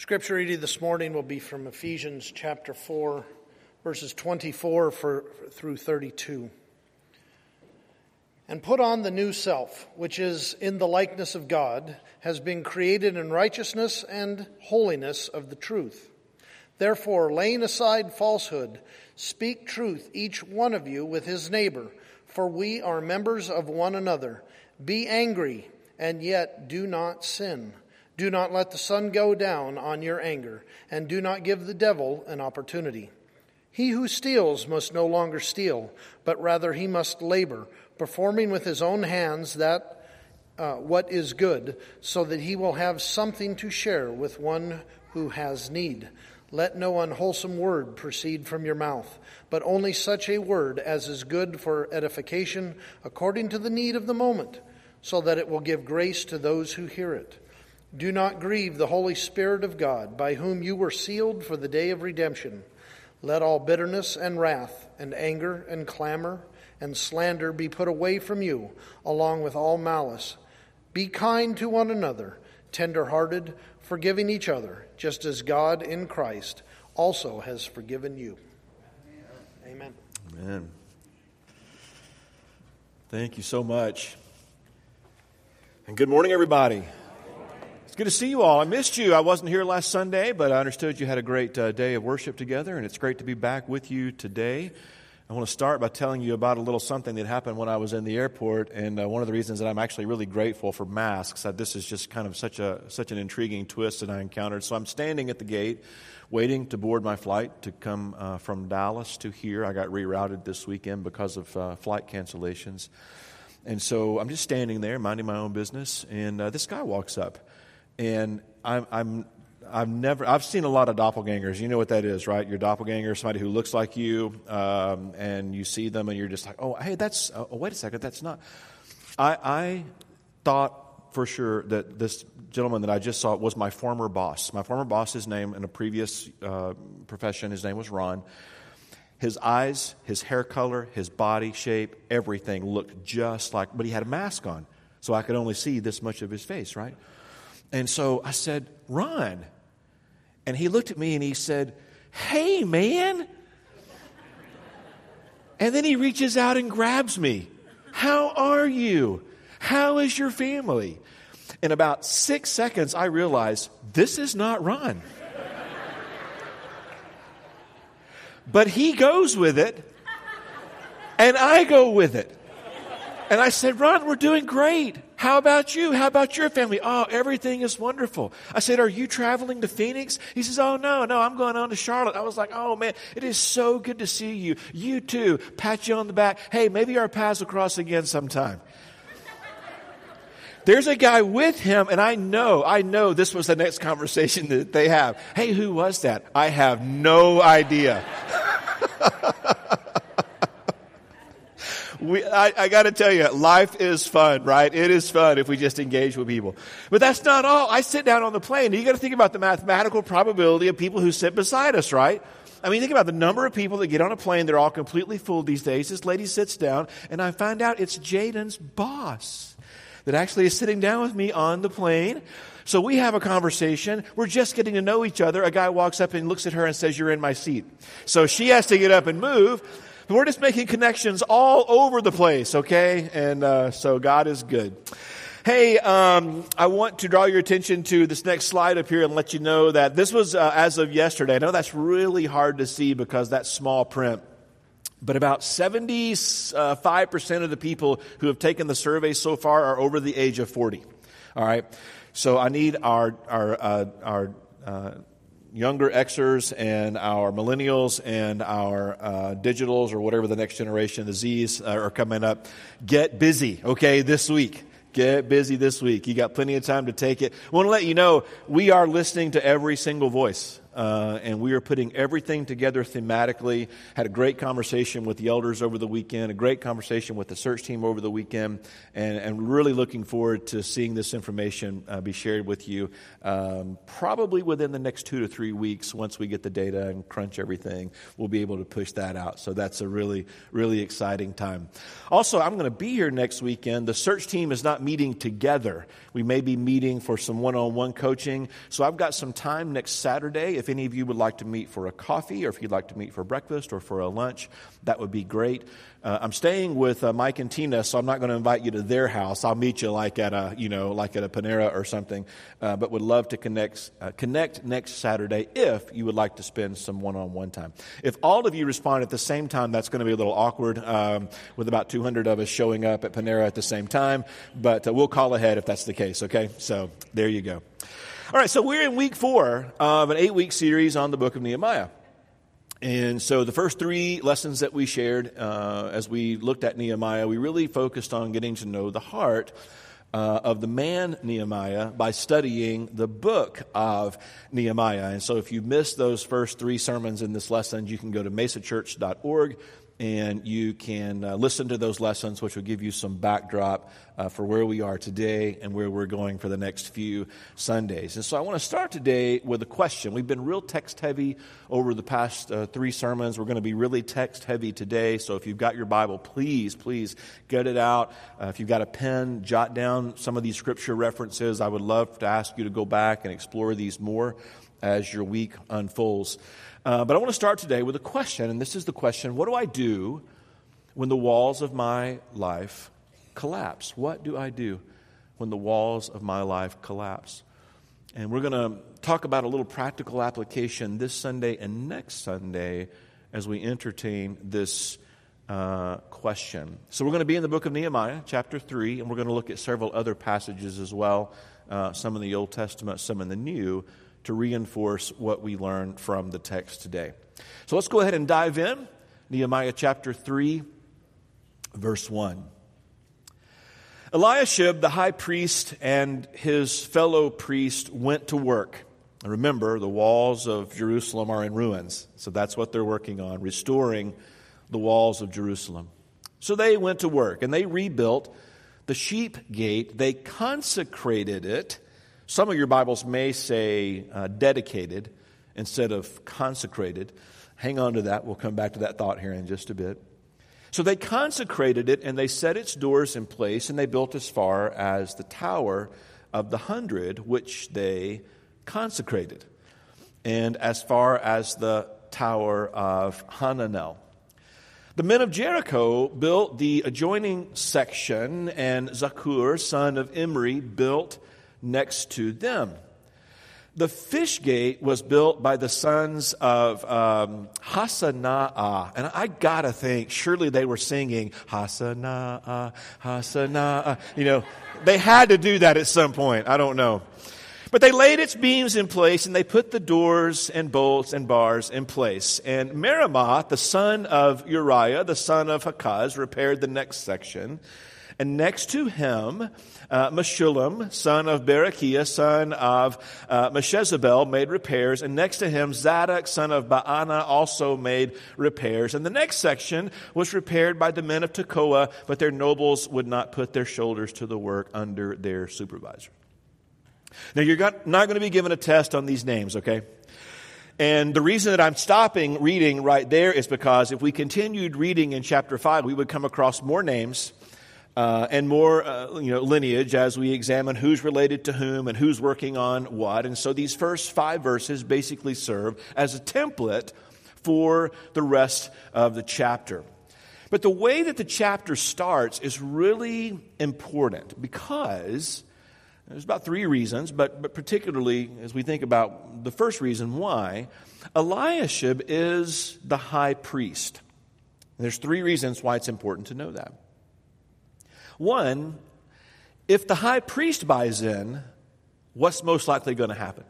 Scripture reading this morning will be from Ephesians chapter 4, verses 24 through 32. And put on the new self, which is in the likeness of God, has been created in righteousness and holiness of the truth. Therefore, laying aside falsehood, speak truth each one of you with his neighbor, for we are members of one another. Be angry, and yet do not sin. Do not let the sun go down on your anger, and do not give the devil an opportunity. He who steals must no longer steal, but rather he must labor, performing with his own hands that what is good, so that he will have something to share with one who has need. Let no unwholesome word proceed from your mouth, but only such a word as is good for edification, according to the need of the moment, so that it will give grace to those who hear it. Do not grieve the Holy Spirit of God, by whom you were sealed for the day of redemption. Let all bitterness and wrath and anger and clamor and slander be put away from you, along with all malice. Be kind to one another, tender-hearted, forgiving each other, just as God in Christ also has forgiven you. Amen. Amen. Thank you so much. And good morning, everybody. It's good to see you all. I missed you. I wasn't here last Sunday, but I understood you had a great day of worship together, and it's great to be back with you today. I want to start by telling you about a little something that happened when I was in the airport, and one of the reasons that I'm actually really grateful for masks. This is just kind of such an intriguing twist that I encountered. So I'm standing at the gate waiting to board my flight to come from Dallas to here. I got rerouted this weekend because of flight cancellations. And so I'm just standing there minding my own business, and this guy walks up. And I've seen a lot of doppelgangers. You know what that is, right? Your doppelganger, somebody who looks like you, and you see them, and you're just like, oh, hey, that's. Oh, wait a second, that's not. I thought for sure that this gentleman that I just saw was my former boss. My former boss, his name in a previous profession, his name was Ron. His eyes, his hair color, his body shape, everything looked just like. But he had a mask on, so I could only see this much of his face, right? And so I said, Ron. And he looked at me and he said, hey, man. And then he reaches out and grabs me. How are you? How is your family? In about 6 seconds, I realized this is not Ron. But he goes with it, and I go with it. And I said, Ron, we're doing great. How about you? How about your family? Oh, everything is wonderful. I said, are you traveling to Phoenix? He says, oh, no, I'm going on to Charlotte. I was like, oh, man, it is so good to see you. You too. Pat you on the back. Hey, maybe our paths will cross again sometime. There's a guy with him, and I know this was the next conversation that they have. Hey, who was that? I have no idea. I got to tell you, life is fun, right? It is fun if we just engage with people. But that's not all. I sit down on the plane. You got to think about the mathematical probability of people who sit beside us, right? I mean, think about the number of people that get on a plane. They're all completely full these days. This lady sits down, and I find out it's Jaden's boss that actually is sitting down with me on the plane. So we have a conversation. We're just getting to know each other. A guy walks up and looks at her and says, you're in my seat. So she has to get up and move. We're just making connections all over the place, okay? And so God is good. Hey, I want to draw your attention to this next slide up here and let you know that this was as of yesterday. I know that's really hard to see because that's small print. But about 75% of the people who have taken the survey so far are over the age of 40. All right? So I need our younger Xers and our millennials and our digitals or whatever the next generation, the Zs, are coming up. Get busy, okay, this week. Get busy this week. You got plenty of time to take it. I want to let you know we are listening to every single voice. and we are putting everything together thematically. Had a great conversation with the elders over the weekend, a great conversation with the search team over the weekend, and really looking forward to seeing this information be shared with you probably within the next 2 to 3 weeks. Once we get the data and crunch everything, we'll be able to push that out. So that's a really, really exciting time. Also, I'm going to be here next weekend. The search team is not meeting together. We may be meeting for some one-on-one coaching. So I've got some time next Saturday. If any of you would like to meet for a coffee, or if you'd like to meet for breakfast or for a lunch, that would be great. I'm staying with Mike and Tina, so I'm not going to invite you to their house. I'll meet you like at a Panera or something. But would love to connect next Saturday if you would like to spend some one-on-one time. If all of you respond at the same time, that's going to be a little awkward with about 200 of us showing up at Panera at the same time. But we'll call ahead if that's the case. Okay, so there you go. All right, so we're in week 4 of an 8-week series on the book of Nehemiah. And so the first 3 lessons that we shared as we looked at Nehemiah, we really focused on getting to know the heart of the man Nehemiah by studying the book of Nehemiah. And so if you missed those first 3 sermons in this lesson, you can go to mesachurch.org. And you can listen to those lessons, which will give you some backdrop for where we are today and where we're going for the next few Sundays. And so I want to start today with a question. We've been real text-heavy over the past 3 sermons. We're going to be really text-heavy today. So if you've got your Bible, please, please get it out. If you've got a pen, jot down some of these scripture references. I would love to ask you to go back and explore these more as your week unfolds. But I want to start today with a question, and this is the question: what do I do when the walls of my life collapse? What do I do when the walls of my life collapse? And we're going to talk about a little practical application this Sunday and next Sunday as we entertain this question. So we're going to be in the book of Nehemiah, chapter 3, and we're going to look at several other passages as well, some in the Old Testament, some in the New, to reinforce what we learn from the text today. So let's go ahead and dive in. Nehemiah chapter 3, verse 1. Eliashib, the high priest, and his fellow priest went to work. And remember, the walls of Jerusalem are in ruins. So that's what they're working on, restoring the walls of Jerusalem. So they went to work, and they rebuilt the sheep gate. They consecrated it. Some of your Bibles may say dedicated instead of consecrated. Hang on to that. We'll come back to that thought here in just a bit. So they consecrated it, and they set its doors in place, and they built as far as the Tower of the 100, which they consecrated, and as far as the Tower of Hananel. The men of Jericho built the adjoining section, and Zakur, son of Imri, built next to them. The fish gate was built by the sons of Hasana'ah. And I got to think, surely they were singing, Hasana'ah, Hasana'ah. You know, they had to do that at some point. I don't know. But they laid its beams in place, and they put the doors and bolts and bars in place. And Meremoth, the son of Uriah, the son of Hakaz, repaired the next section. And next to him, Meshulam, son of Berechiah, son of Meshezabel, made repairs. And next to him, Zadok, son of Baana, also made repairs. And the next section was repaired by the men of Tekoa, but their nobles would not put their shoulders to the work under their supervisor. Now, you're not going to be given a test on these names, okay? And the reason that I'm stopping reading right there is because if we continued reading in chapter 5, we would come across more names and more lineage as we examine who's related to whom and who's working on what. And so these first 5 verses basically serve as a template for the rest of the chapter. But the way that the chapter starts is really important because there's about 3 reasons, but particularly as we think about the first reason why, Eliashib is the high priest. And there's 3 reasons why it's important to know that. One, if the high priest buys in, what's most likely going to happen?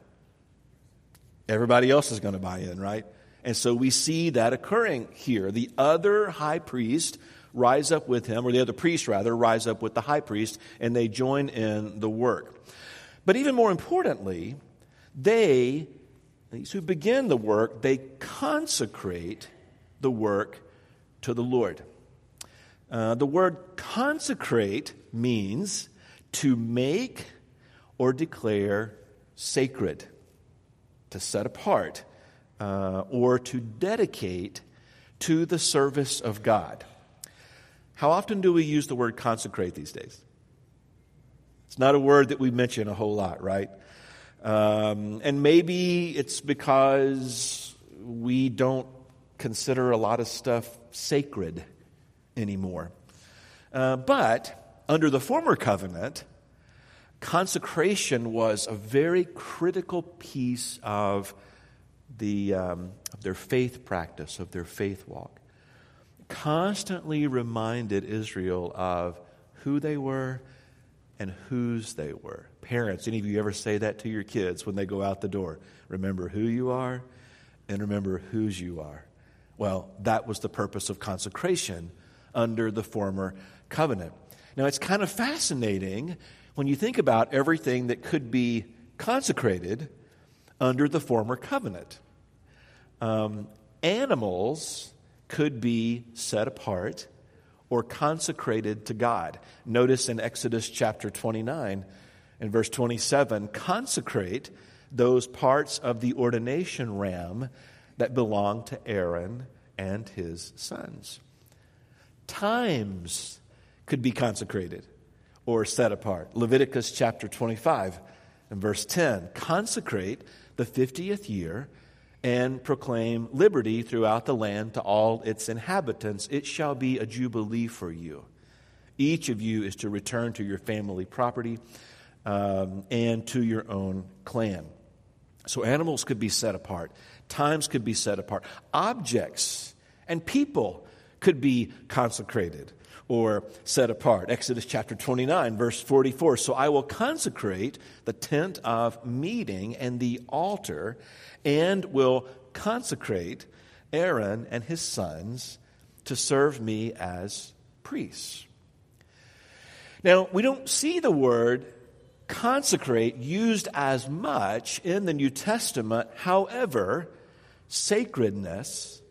Everybody else is going to buy in, right? And so we see that occurring here. The other high priest rise up with him, or the other priest rather, rise up with the high priest, and they join in the work. But even more importantly, they These who begin the work, they consecrate the work to the Lord. The word consecrate means to make or declare sacred, to set apart, or to dedicate to the service of God. How often do we use the word consecrate these days? It's not a word that we mention a whole lot, right? And maybe it's because we don't consider a lot of stuff sacred anymore. But under the former covenant, consecration was a very critical piece of the of their faith practice, of their faith walk. Constantly reminded Israel of who they were and whose they were. Parents, any of you ever say that to your kids when they go out the door? Remember who you are and remember whose you are. Well, that was the purpose of consecration under the former covenant. Now, it's kind of fascinating when you think about everything that could be consecrated under the former covenant. Animals could be set apart or consecrated to God. Notice in Exodus chapter 29 and verse 27, consecrate those parts of the ordination ram that belong to Aaron and his sons. Times could be consecrated or set apart. Leviticus chapter 25 and verse 10, consecrate the 50th year and proclaim liberty throughout the land to all its inhabitants. It shall be a jubilee for you. Each of you is to return to your family property and to your own clan. So animals could be set apart. Times could be set apart. Objects and people could be consecrated or set apart. Exodus chapter 29, verse 44. So I will consecrate the tent of meeting and the altar, and will consecrate Aaron and his sons to serve me as priests. Now, we don't see the word consecrate used as much in the New Testament. However, sacredness,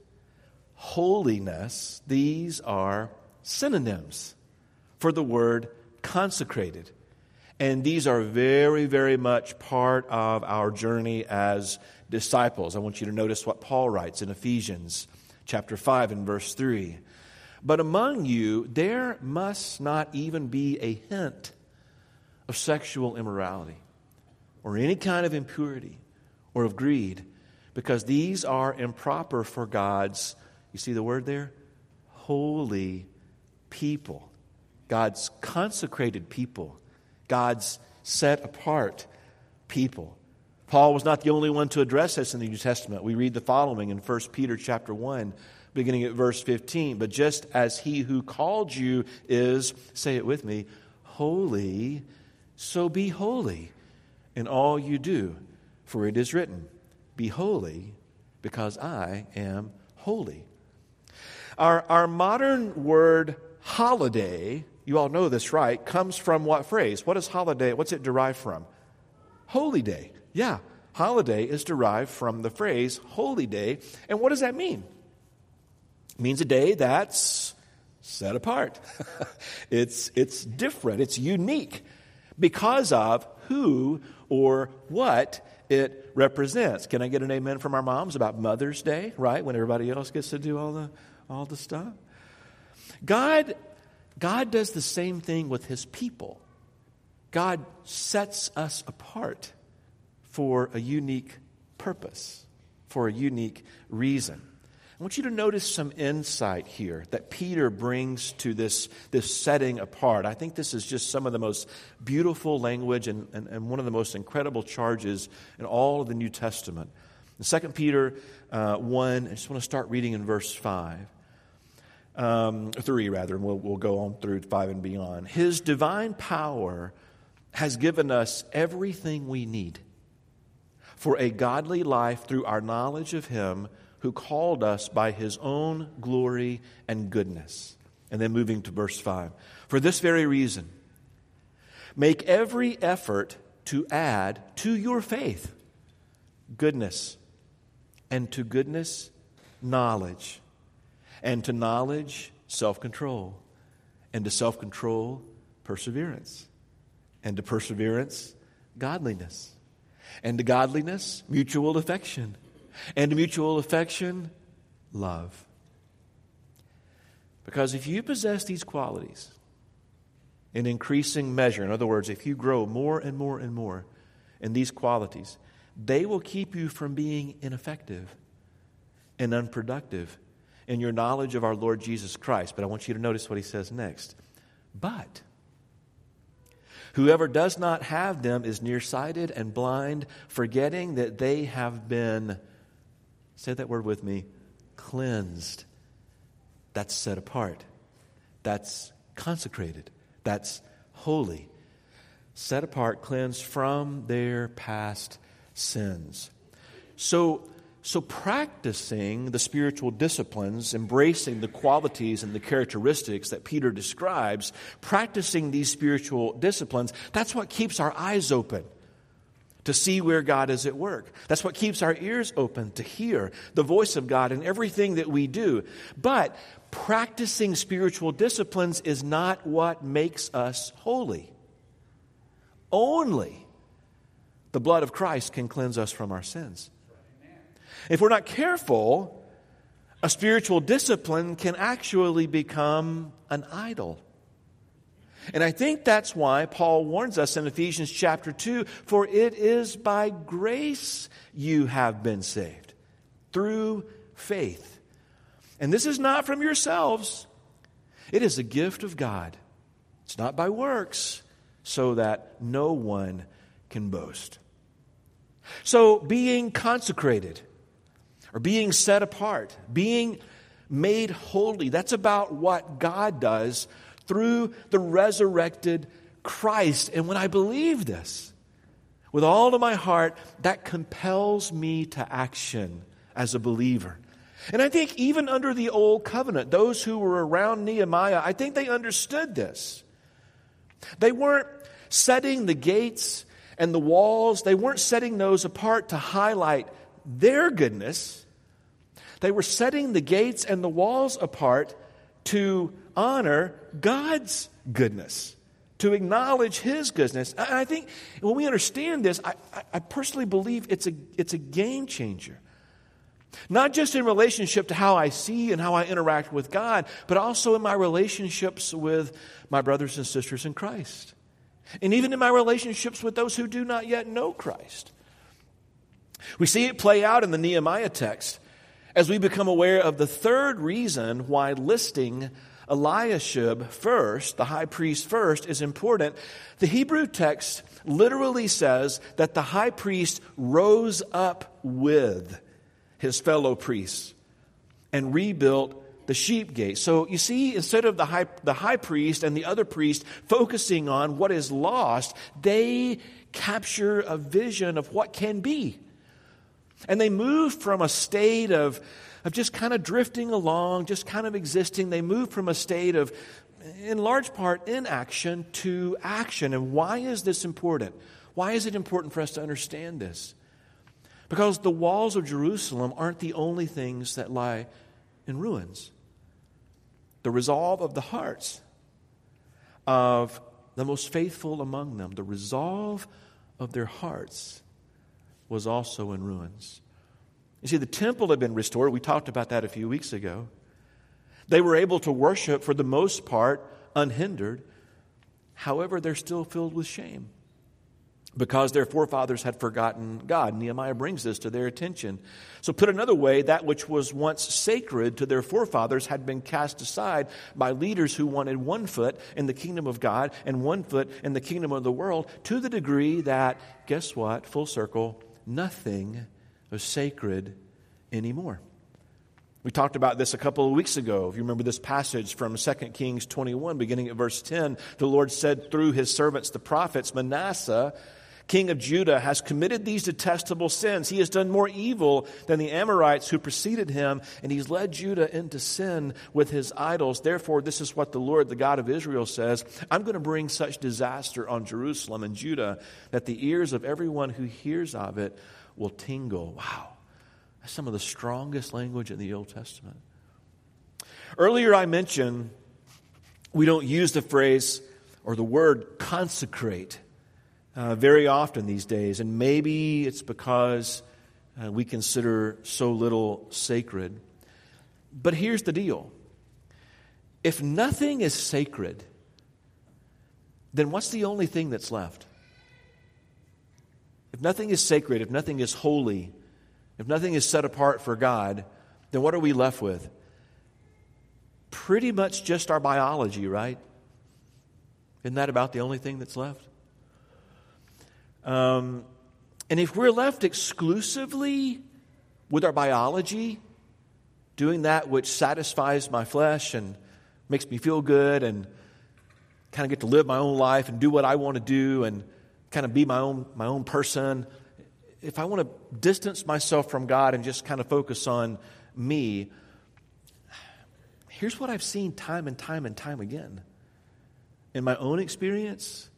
holiness, these are synonyms for the word consecrated. And these are very, very much part of our journey as disciples. I want you to notice what Paul writes in Ephesians chapter 5 and verse 3. But among you, there must not even be a hint of sexual immorality or any kind of impurity or of greed, because these are improper for God's, you see the word there? Holy people, God's consecrated people, God's set-apart people. Paul was not the only one to address this in the New Testament. We read the following in 1 Peter chapter 1, beginning at verse 15. But just as he who called you is, say it with me, holy, so be holy in all you do. For it is written, be holy because I am holy. Our modern word holiday, you all know this, right, comes from what phrase? What is holiday? What's it derived from? Holy day. Yeah, holiday is derived from the phrase holy day. And what does that mean? It means a day that's set apart. It's different. It's unique because of who or what it represents. Can I get an amen from our moms about Mother's Day, right, when everybody else gets to do all the stuff? God does the same thing with his people. God sets us apart for a unique purpose, for a unique reason. I want you to notice some insight here that Peter brings to this setting apart. I think this is just some of the most beautiful language and one of the most incredible charges in all of the New Testament. In 2 Peter 1, I just want to start reading in verse 5. 3 rather, and we'll go on through 5 and beyond. His divine power has given us everything we need for a godly life through our knowledge of him who called us by his own glory and goodness. And then moving to verse 5. For this very reason, make every effort to add to your faith goodness, and to goodness, knowledge, and to knowledge, self-control, and to self-control, perseverance, and to perseverance, godliness, and to godliness, mutual affection, and to mutual affection, love. Because if you possess these qualities in increasing measure, in other words, if you grow more and more and more in these qualities, they will keep you from being ineffective and unproductive in your knowledge of our Lord Jesus Christ. But I want you to notice what he says next. But whoever does not have them is nearsighted and blind, forgetting that they have been, say that word with me, cleansed. That's set apart. That's consecrated. That's holy. Set apart, cleansed from their past sins. So practicing the spiritual disciplines, embracing the qualities and the characteristics that Peter describes, practicing these spiritual disciplines, that's what keeps our eyes open to see where God is at work. That's what keeps our ears open to hear the voice of God in everything that we do. But practicing spiritual disciplines is not what makes us holy. Only the blood of Christ can cleanse us from our sins. If we're not careful, a spiritual discipline can actually become an idol. And I think that's why Paul warns us in Ephesians chapter 2, for it is by grace you have been saved, through faith. And this is not from yourselves. It is a gift of God. It's not by works, so that no one can boast. So being consecrated, or being set apart, being made holy. That's about what God does through the resurrected Christ. And when I believe this with all of my heart, that compels me to action as a believer. And I think even under the old covenant, those who were around Nehemiah, I think they understood this. They weren't setting the gates and the walls. They weren't setting those apart to highlight their goodness. They were setting the gates and the walls apart to honor God's goodness, to acknowledge His goodness. And I think when we understand this, I personally believe it's a game changer. Not just in relationship to how I see and how I interact with God, but also in my relationships with my brothers and sisters in Christ. And even in my relationships with those who do not yet know Christ. We see it play out in the Nehemiah text as we become aware of the third reason why listing Eliashib first, the high priest first, is important. The Hebrew text literally says that the high priest rose up with his fellow priests and rebuilt the sheep gate. So you see, instead of the high priest and the other priest focusing on what is lost, they capture a vision of what can be. And they move from a state of just kind of drifting along, just kind of existing. They move from a state of, in large part, inaction to action. And why is this important? Why is it important for us to understand this? Because the walls of Jerusalem aren't the only things that lie in ruins. The resolve of the hearts of the most faithful among them, the resolve of their hearts, was also in ruins. You see, the temple had been restored. We talked about that a few weeks ago. They were able to worship, for the most part, unhindered. However, they're still filled with shame because their forefathers had forgotten God. Nehemiah brings this to their attention. So put another way, that which was once sacred to their forefathers had been cast aside by leaders who wanted one foot in the kingdom of God and one foot in the kingdom of the world, to the degree that, guess what, full circle, nothing was sacred anymore. We talked about this a couple of weeks ago. If you remember this passage from 2 Kings 21, beginning at verse 10, the Lord said through his servants, the prophets, Manasseh, king of Judah, has committed these detestable sins. He has done more evil than the Amorites who preceded him, and he's led Judah into sin with his idols. Therefore, this is what the Lord, the God of Israel, says, I'm going to bring such disaster on Jerusalem and Judah that the ears of everyone who hears of it will tingle. Wow. That's some of the strongest language in the Old Testament. Earlier I mentioned we don't use the phrase or the word consecrate very often these days, and maybe it's because we consider so little sacred. But here's the deal. If nothing is sacred, then what's the only thing that's left? If nothing is sacred, if nothing is holy, if nothing is set apart for God, then what are we left with? Pretty much just our biology, right? Isn't that about the only thing that's left? And if we're left exclusively with our biology, doing that which satisfies my flesh and makes me feel good and kind of get to live my own life and do what I want to do and kind of be my own person, if I want to distance myself from God and just kind of focus on me, here's what I've seen time and time and time again in my own experience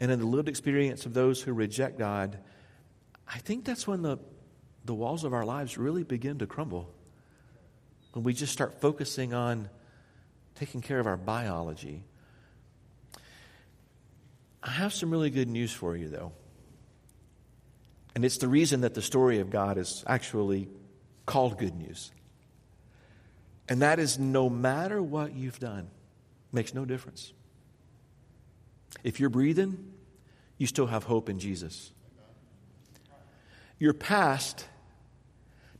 and in the lived experience of those who reject God. I think that's when the walls of our lives really begin to crumble, when we just start focusing on taking care of our biology. I have some really good news for you, though. And it's the reason that the story of God is actually called good news. And that is, no matter what you've done, it makes no difference. If you're breathing, you still have hope in Jesus. Your past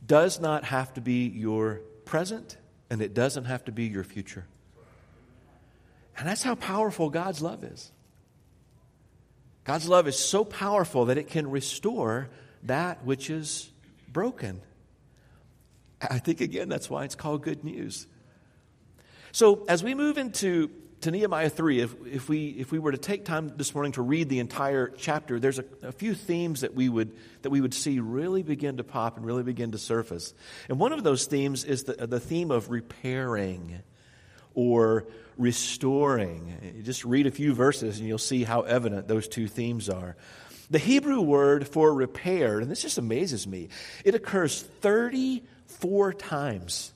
does not have to be your present, and it doesn't have to be your future. And that's how powerful God's love is. God's love is so powerful that it can restore that which is broken. I think, again, that's why it's called good news. So as we move into Nehemiah 3, if we were to take time this morning to read the entire chapter, there's a few themes that we would see really begin to pop and really begin to surface. And one of those themes is the theme of repairing or restoring. Just read a few verses and you'll see how evident those two themes are. The Hebrew word for repair, and this just amazes me, it occurs 34 times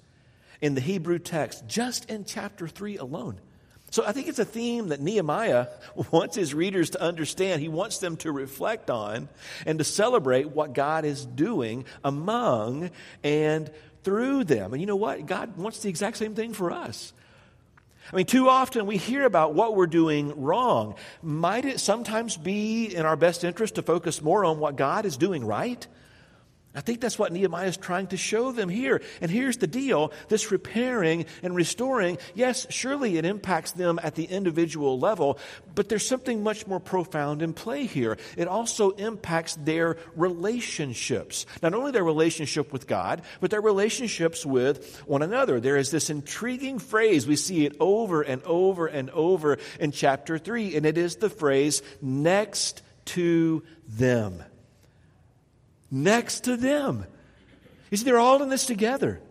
in the Hebrew text, just in chapter 3 alone. So I think it's a theme that Nehemiah wants his readers to understand. He wants them to reflect on and to celebrate what God is doing among and through them. And you know what? God wants the exact same thing for us. I mean, too often we hear about what we're doing wrong. Might it sometimes be in our best interest to focus more on what God is doing right? I think that's what Nehemiah is trying to show them here. And here's the deal. This repairing and restoring, yes, surely it impacts them at the individual level, but there's something much more profound in play here. It also impacts their relationships. Not only their relationship with God, but their relationships with one another. There is this intriguing phrase. We see it over and over and over in chapter 3, and it is the phrase, next to them. Next to them. You see, they're all in this together.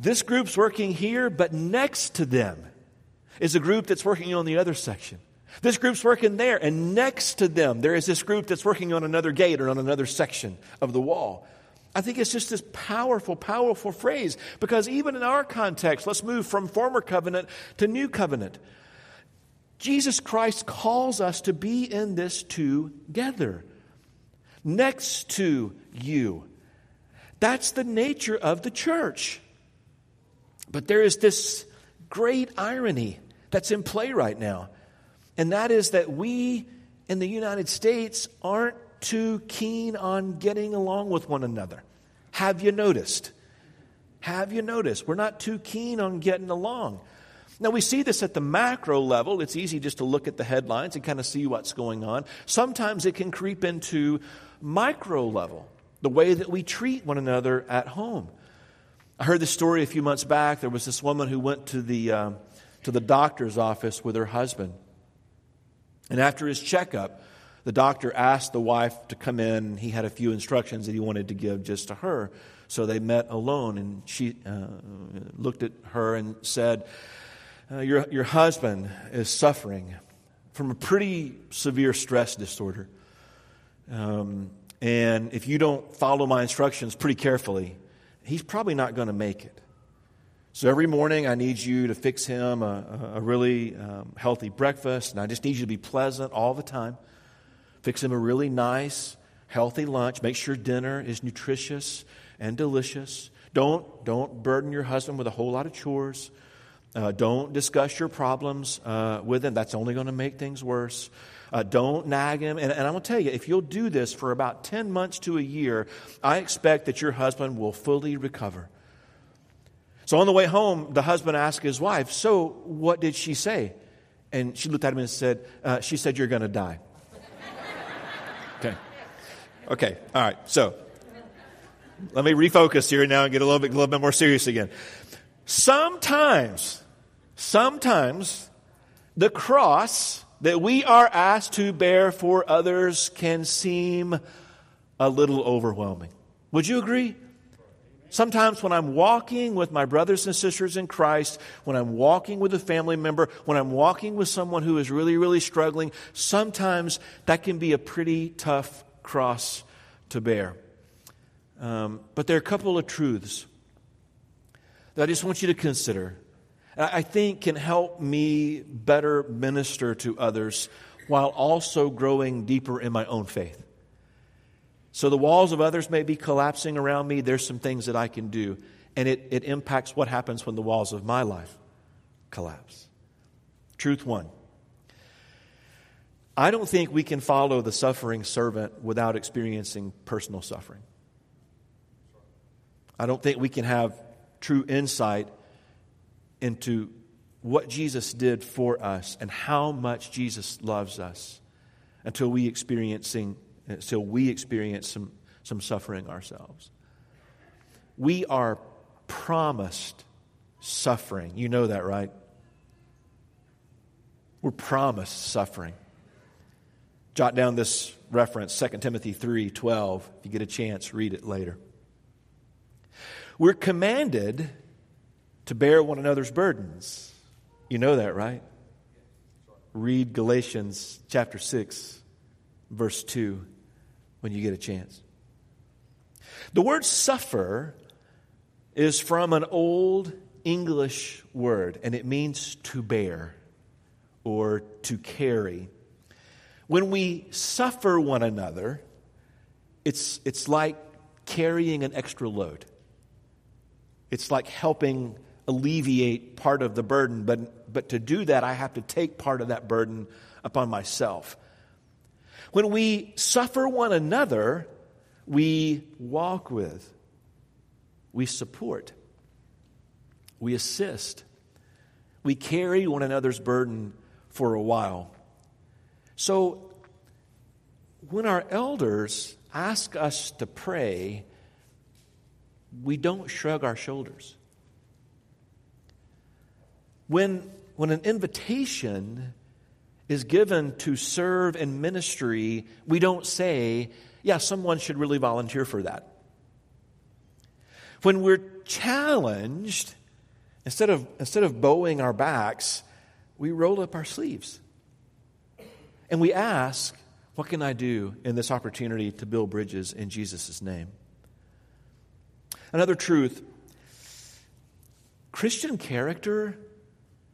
This group's working here, but next to them is a group that's working on the other section. This group's working there, and next to them, there is this group that's working on another gate or on another section of the wall. I think it's just this powerful, powerful phrase, because even in our context, let's move from former covenant to new covenant. Jesus Christ calls us to be in this together. Next to you. That's the nature of the church. But there is this great irony that's in play right now. And that is that we in the United States aren't too keen on getting along with one another. Have you noticed? Have you noticed? We're not too keen on getting along. Now, we see this at the macro level. It's easy just to look at the headlines and kind of see what's going on. Sometimes it can creep into micro level, the way that we treat one another at home. I heard this story a few months back. There was this woman who went to the doctor's office with her husband. And after his checkup, the doctor asked the wife to come in. He had a few instructions that he wanted to give just to her. So they met alone, and she looked at her and said, Your husband is suffering from a pretty severe stress disorder. And if you don't follow my instructions pretty carefully, he's probably not going to make it. So every morning I need you to fix him a really healthy breakfast, and I just need you to be pleasant all the time. Fix him a really nice, healthy lunch. Make sure dinner is nutritious and delicious. Don't burden your husband with a whole lot of chores. Don't discuss your problems with him. That's only going to make things worse. Don't nag him. And I'm going to tell you, if you'll do this for about 10 months to a year, I expect that your husband will fully recover. So on the way home, the husband asked his wife, "So what did she say?" And she looked at him and said, "She said you're going to die." Okay. All right. So let me refocus here now and get a little bit more serious again. Sometimes the cross that we are asked to bear for others can seem a little overwhelming. Would you agree? Sometimes when I'm walking with my brothers and sisters in Christ, when I'm walking with a family member, when I'm walking with someone who is really, really struggling, sometimes that can be a pretty tough cross to bear. But there are a couple of truths that I just want you to consider, and I think can help me better minister to others while also growing deeper in my own faith. So the walls of others may be collapsing around me. There's some things that I can do. And it impacts what happens when the walls of my life collapse. Truth one. I don't think we can follow the suffering servant without experiencing personal suffering. I don't think we can have true insight into what Jesus did for us and how much Jesus loves us until we experience some suffering ourselves. We are promised suffering. You know that, right? We're promised suffering. Jot down this reference, 2 Timothy 3:12. If you get a chance, read it later. We're commanded to bear one another's burdens. You know that, right? Read Galatians chapter 6, verse 2. When you get a chance. The word suffer is from an old English word, and it means to bear or to carry. When we suffer one another, it's like carrying an extra load. It's like helping alleviate part of the burden, but to do that, I have to take part of that burden upon myself. When we suffer one another, we walk with, we support, we assist, we carry one another's burden for a while. So when our elders ask us to pray, we don't shrug our shoulders. When an invitation is given to serve in ministry, we don't say, yeah, someone should really volunteer for that. When we're challenged, instead of bowing our backs, we roll up our sleeves. And we ask, what can I do in this opportunity to build bridges in Jesus' name? Another truth, Christian character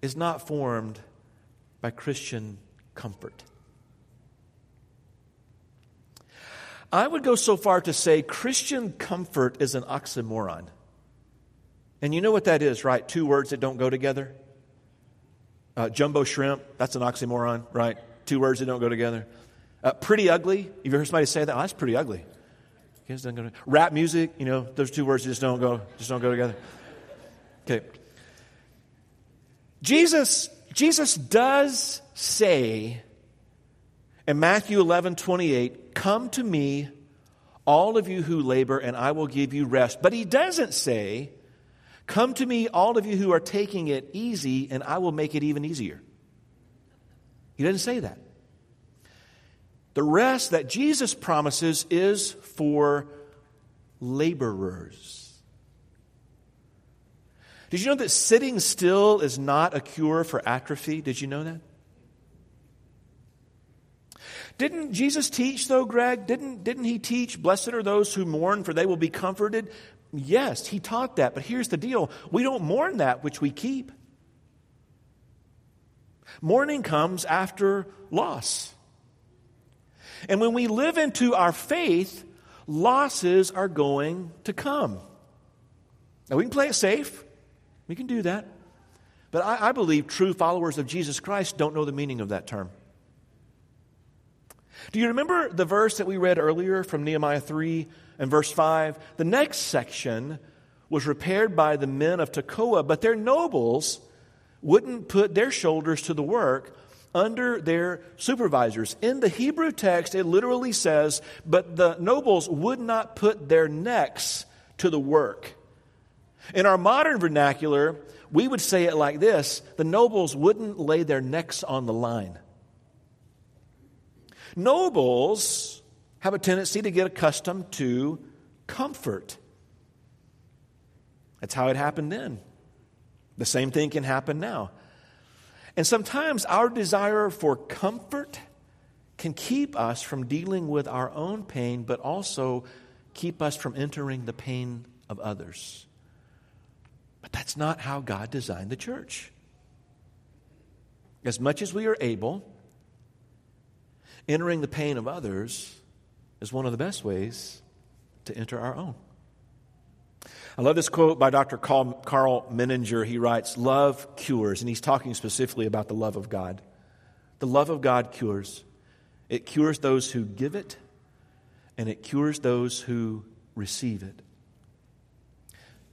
is not formed by Christian comfort. I would go so far to say Christian comfort is an oxymoron. And you know what that is, right? Two words that don't go together. Jumbo shrimp, that's an oxymoron, right? Two words that don't go together. Pretty ugly, you've heard somebody say that? Oh, that's pretty ugly. Rap music, you know, those two words just don't go together. Okay. Jesus does say in Matthew 11:28, "Come to me, all of you who labor, and I will give you rest." But he doesn't say, "Come to me, all of you who are taking it easy, and I will make it even easier." He doesn't say that. The rest that Jesus promises is for laborers. Did you know that sitting still is not a cure for atrophy? Did you know that? Didn't Jesus teach though, Greg? Didn't he teach, blessed are those who mourn, for they will be comforted? Yes, he taught that. But here's the deal. We don't mourn that which we keep. Mourning comes after loss. And when we live into our faith, losses are going to come. Now, we can play it safe. We can do that. But I believe true followers of Jesus Christ don't know the meaning of that term. Do you remember the verse that we read earlier from Nehemiah 3 and verse 5? The next section was repaired by the men of Tekoa, but their nobles wouldn't put their shoulders to the work under their supervisors. In the Hebrew text, it literally says, but the nobles would not put their necks to the work. In our modern vernacular, we would say it like this: the nobles wouldn't lay their necks on the line. Nobles have a tendency to get accustomed to comfort. That's how it happened then. The same thing can happen now. And sometimes our desire for comfort can keep us from dealing with our own pain, but also keep us from entering the pain of others. But that's not how God designed the church. As much as we are able, entering the pain of others is one of the best ways to enter our own. I love this quote by Dr. Carl Menninger. He writes, love cures, and he's talking specifically about the love of God. The love of God cures. It cures those who give it, and it cures those who receive it.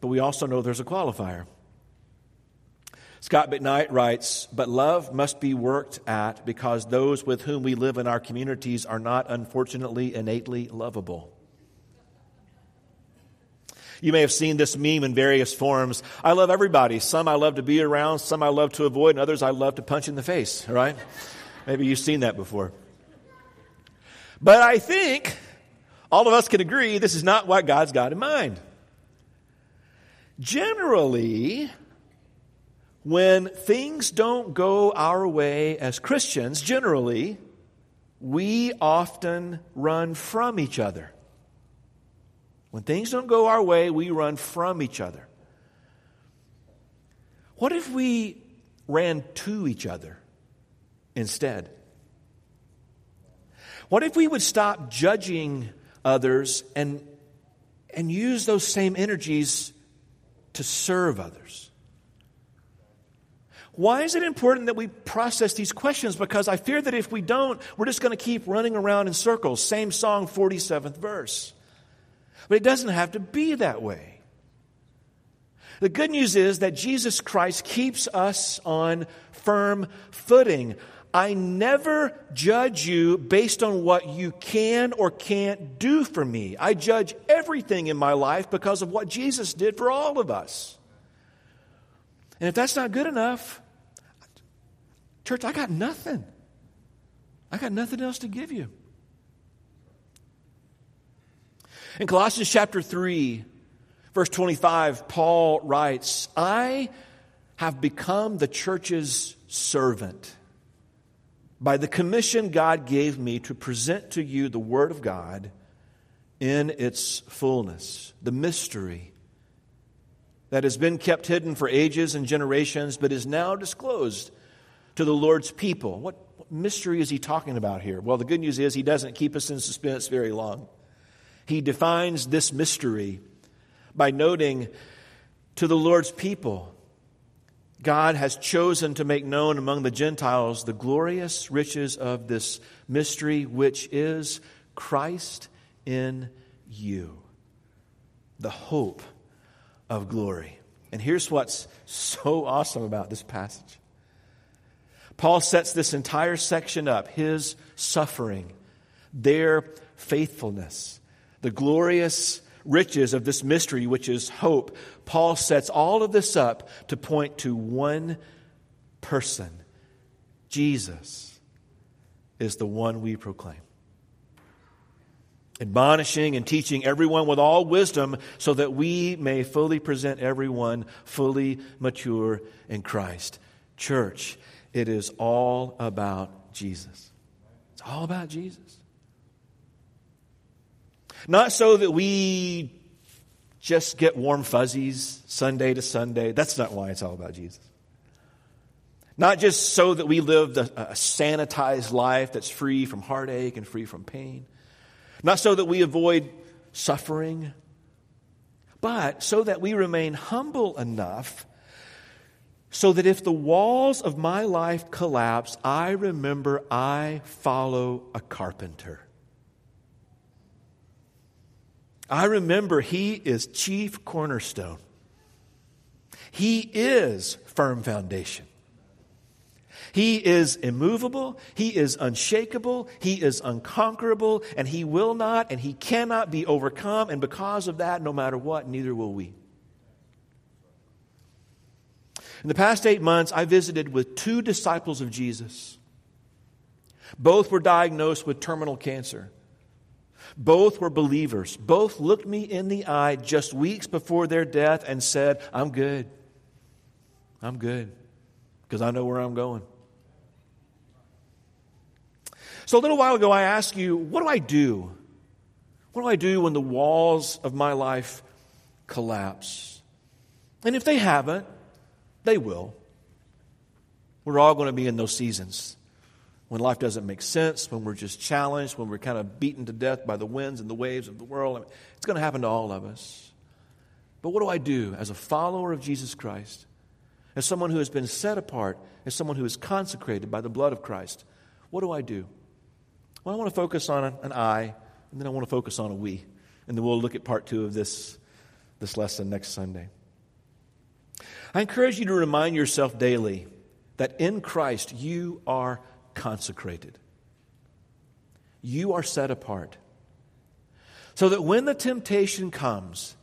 But we also know there's a qualifier. Scott McKnight writes, but love must be worked at because those with whom we live in our communities are not, unfortunately, innately lovable. You may have seen this meme in various forms. I love everybody. Some I love to be around, some I love to avoid, and others I love to punch in the face, right? Maybe you've seen that before. But I think all of us can agree this is not what God's got in mind. Generally, when things don't go our way as Christians, generally, we often run from each other. When things don't go our way, we run from each other. What if we ran to each other instead? What if we would stop judging others and use those same energies to serve others? Why is it important that we process these questions? Because I fear that if we don't, we're just going to keep running around in circles. Same song, 47th verse. But it doesn't have to be that way. The good news is that Jesus Christ keeps us on firm footing. I never judge you based on what you can or can't do for me. I judge everything in my life because of what Jesus did for all of us. And if that's not good enough, church, I got nothing. I got nothing else to give you. In Colossians chapter 3, verse 25, Paul writes, I have become the church's servant by the commission God gave me to present to you the Word of God in its fullness, the mystery that has been kept hidden for ages and generations, but is now disclosed to the Lord's people. What mystery is he talking about here? Well, the good news is he doesn't keep us in suspense very long. He defines this mystery by noting, to the Lord's people, God has chosen to make known among the Gentiles the glorious riches of this mystery, which is Christ in you, the hope of glory. And here's what's so awesome about this passage. Paul sets this entire section up, his suffering, their faithfulness, the glorious riches of this mystery, which is hope. Paul sets all of this up to point to one person. Jesus is the one we proclaim, admonishing and teaching everyone with all wisdom so that we may fully present everyone fully mature in Christ. Church, it is all about Jesus. It's All about Jesus. Not so that we just get warm fuzzies Sunday to Sunday. That's not why it's all about Jesus. Not just so that we live a sanitized life that's free from heartache and free from pain. Not so that we avoid suffering, but so that we remain humble enough so that if the walls of my life collapse, I remember I follow a carpenter. I remember he is chief cornerstone. He is firm foundation. He is immovable, he is unshakable, he is unconquerable, and he will not and he cannot be overcome. And because of that, no matter what, neither will we. In the past 8 months, I visited with 2 disciples of Jesus. Both were diagnosed with terminal cancer. Both were believers. Both looked me in the eye just weeks before their death and said, "I'm good. I'm good, because I know where I'm going." So a little while ago, I asked you, what do I do? What do I do when the walls of my life collapse? And if they haven't, they will. We're all going to be in those seasons when life doesn't make sense, when we're just challenged, when we're kind of beaten to death by the winds and the waves of the world. I mean, it's going to happen to all of us. But what do I do as a follower of Jesus Christ, as someone who has been set apart, as someone who is consecrated by the blood of Christ? What do I do? Well, I want to focus on an I, and then I want to focus on a we. And then we'll look at part 2 of this lesson next Sunday. I encourage you to remind yourself daily that in Christ you are consecrated. You are set apart. So that when the temptation comes,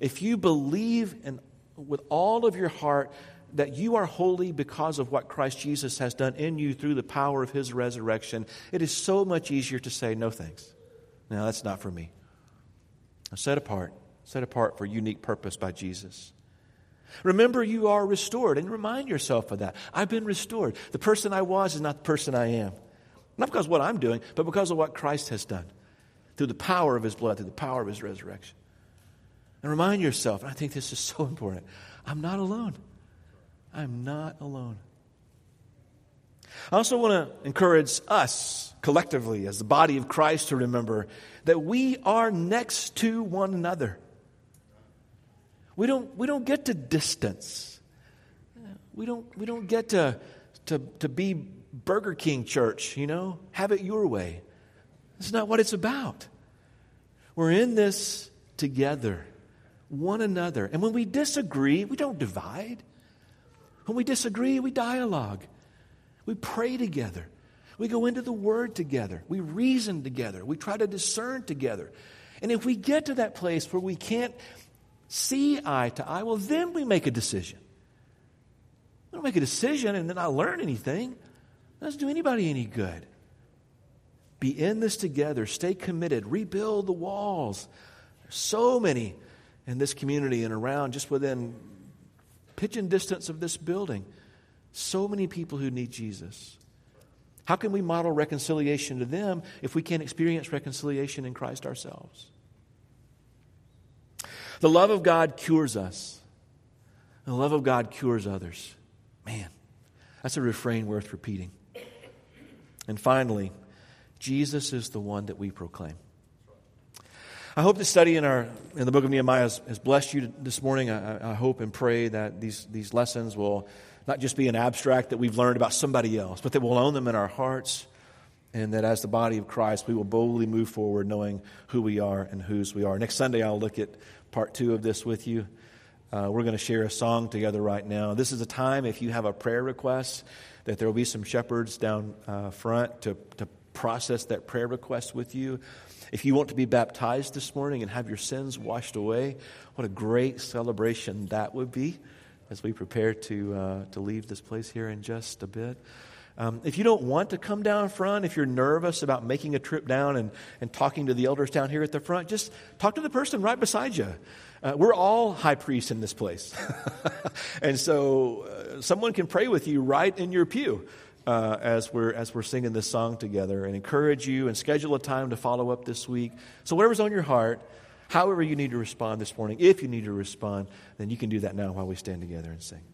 if you believe with all of your heart that you are holy because of what Christ Jesus has done in you through the power of his resurrection, it is so much easier to say, "No thanks. No, that's not for me. I'm set apart for unique purpose by Jesus." Remember, you are restored, and remind yourself of that. I've been restored. The person I was is not the person I am. Not because of what I'm doing, but because of what Christ has done through the power of his blood, through the power of his resurrection. And remind yourself, and I think this is so important, I'm not alone. I'm not alone. I also want to encourage us collectively as the body of Christ to remember that we are next to one another. We don't get to distance. We don't get to be Burger King church, you know, have it your way. That's not what it's about. We're in this together, one another. And when we disagree, we don't divide. When we disagree, we dialogue. We pray together. We go into the Word together. We reason together. We try to discern together. And if we get to that place where we can't see eye to eye, well, then we make a decision. We don't make a decision and then I learn anything. That doesn't do anybody any good. Be in this together. Stay committed. Rebuild the walls. There's so many in this community and around, just within pigeon distance of this building. So many people who need Jesus. How can we model reconciliation to them if we can't experience reconciliation in Christ ourselves? The love of God cures us. The love of God cures others. Man, that's a refrain worth repeating. And finally, Jesus is the one that we proclaim. I hope this study in the book of Nehemiah has blessed you this morning. I hope and pray that these lessons will not just be an abstract that we've learned about somebody else, but that we'll own them in our hearts, and that as the body of Christ, we will boldly move forward knowing who we are and whose we are. Next Sunday, I'll look at part 2 of this with you. We're going to share a song together right now. This is a time, if you have a prayer request, that there will be some shepherds down front to process that prayer request with you. If you want to be baptized this morning and have your sins washed away, what a great celebration that would be as we prepare to leave this place here in just a bit. If you don't want to come down front, if you're nervous about making a trip down and talking to the elders down here at the front, just talk to the person right beside you. We're all high priests in this place. And so someone can pray with you right in your pew. as we're singing this song together, and encourage you and schedule a time to follow up this week. So whatever's on your heart, however you need to respond this morning, if you need to respond, then you can do that now while we stand together and sing.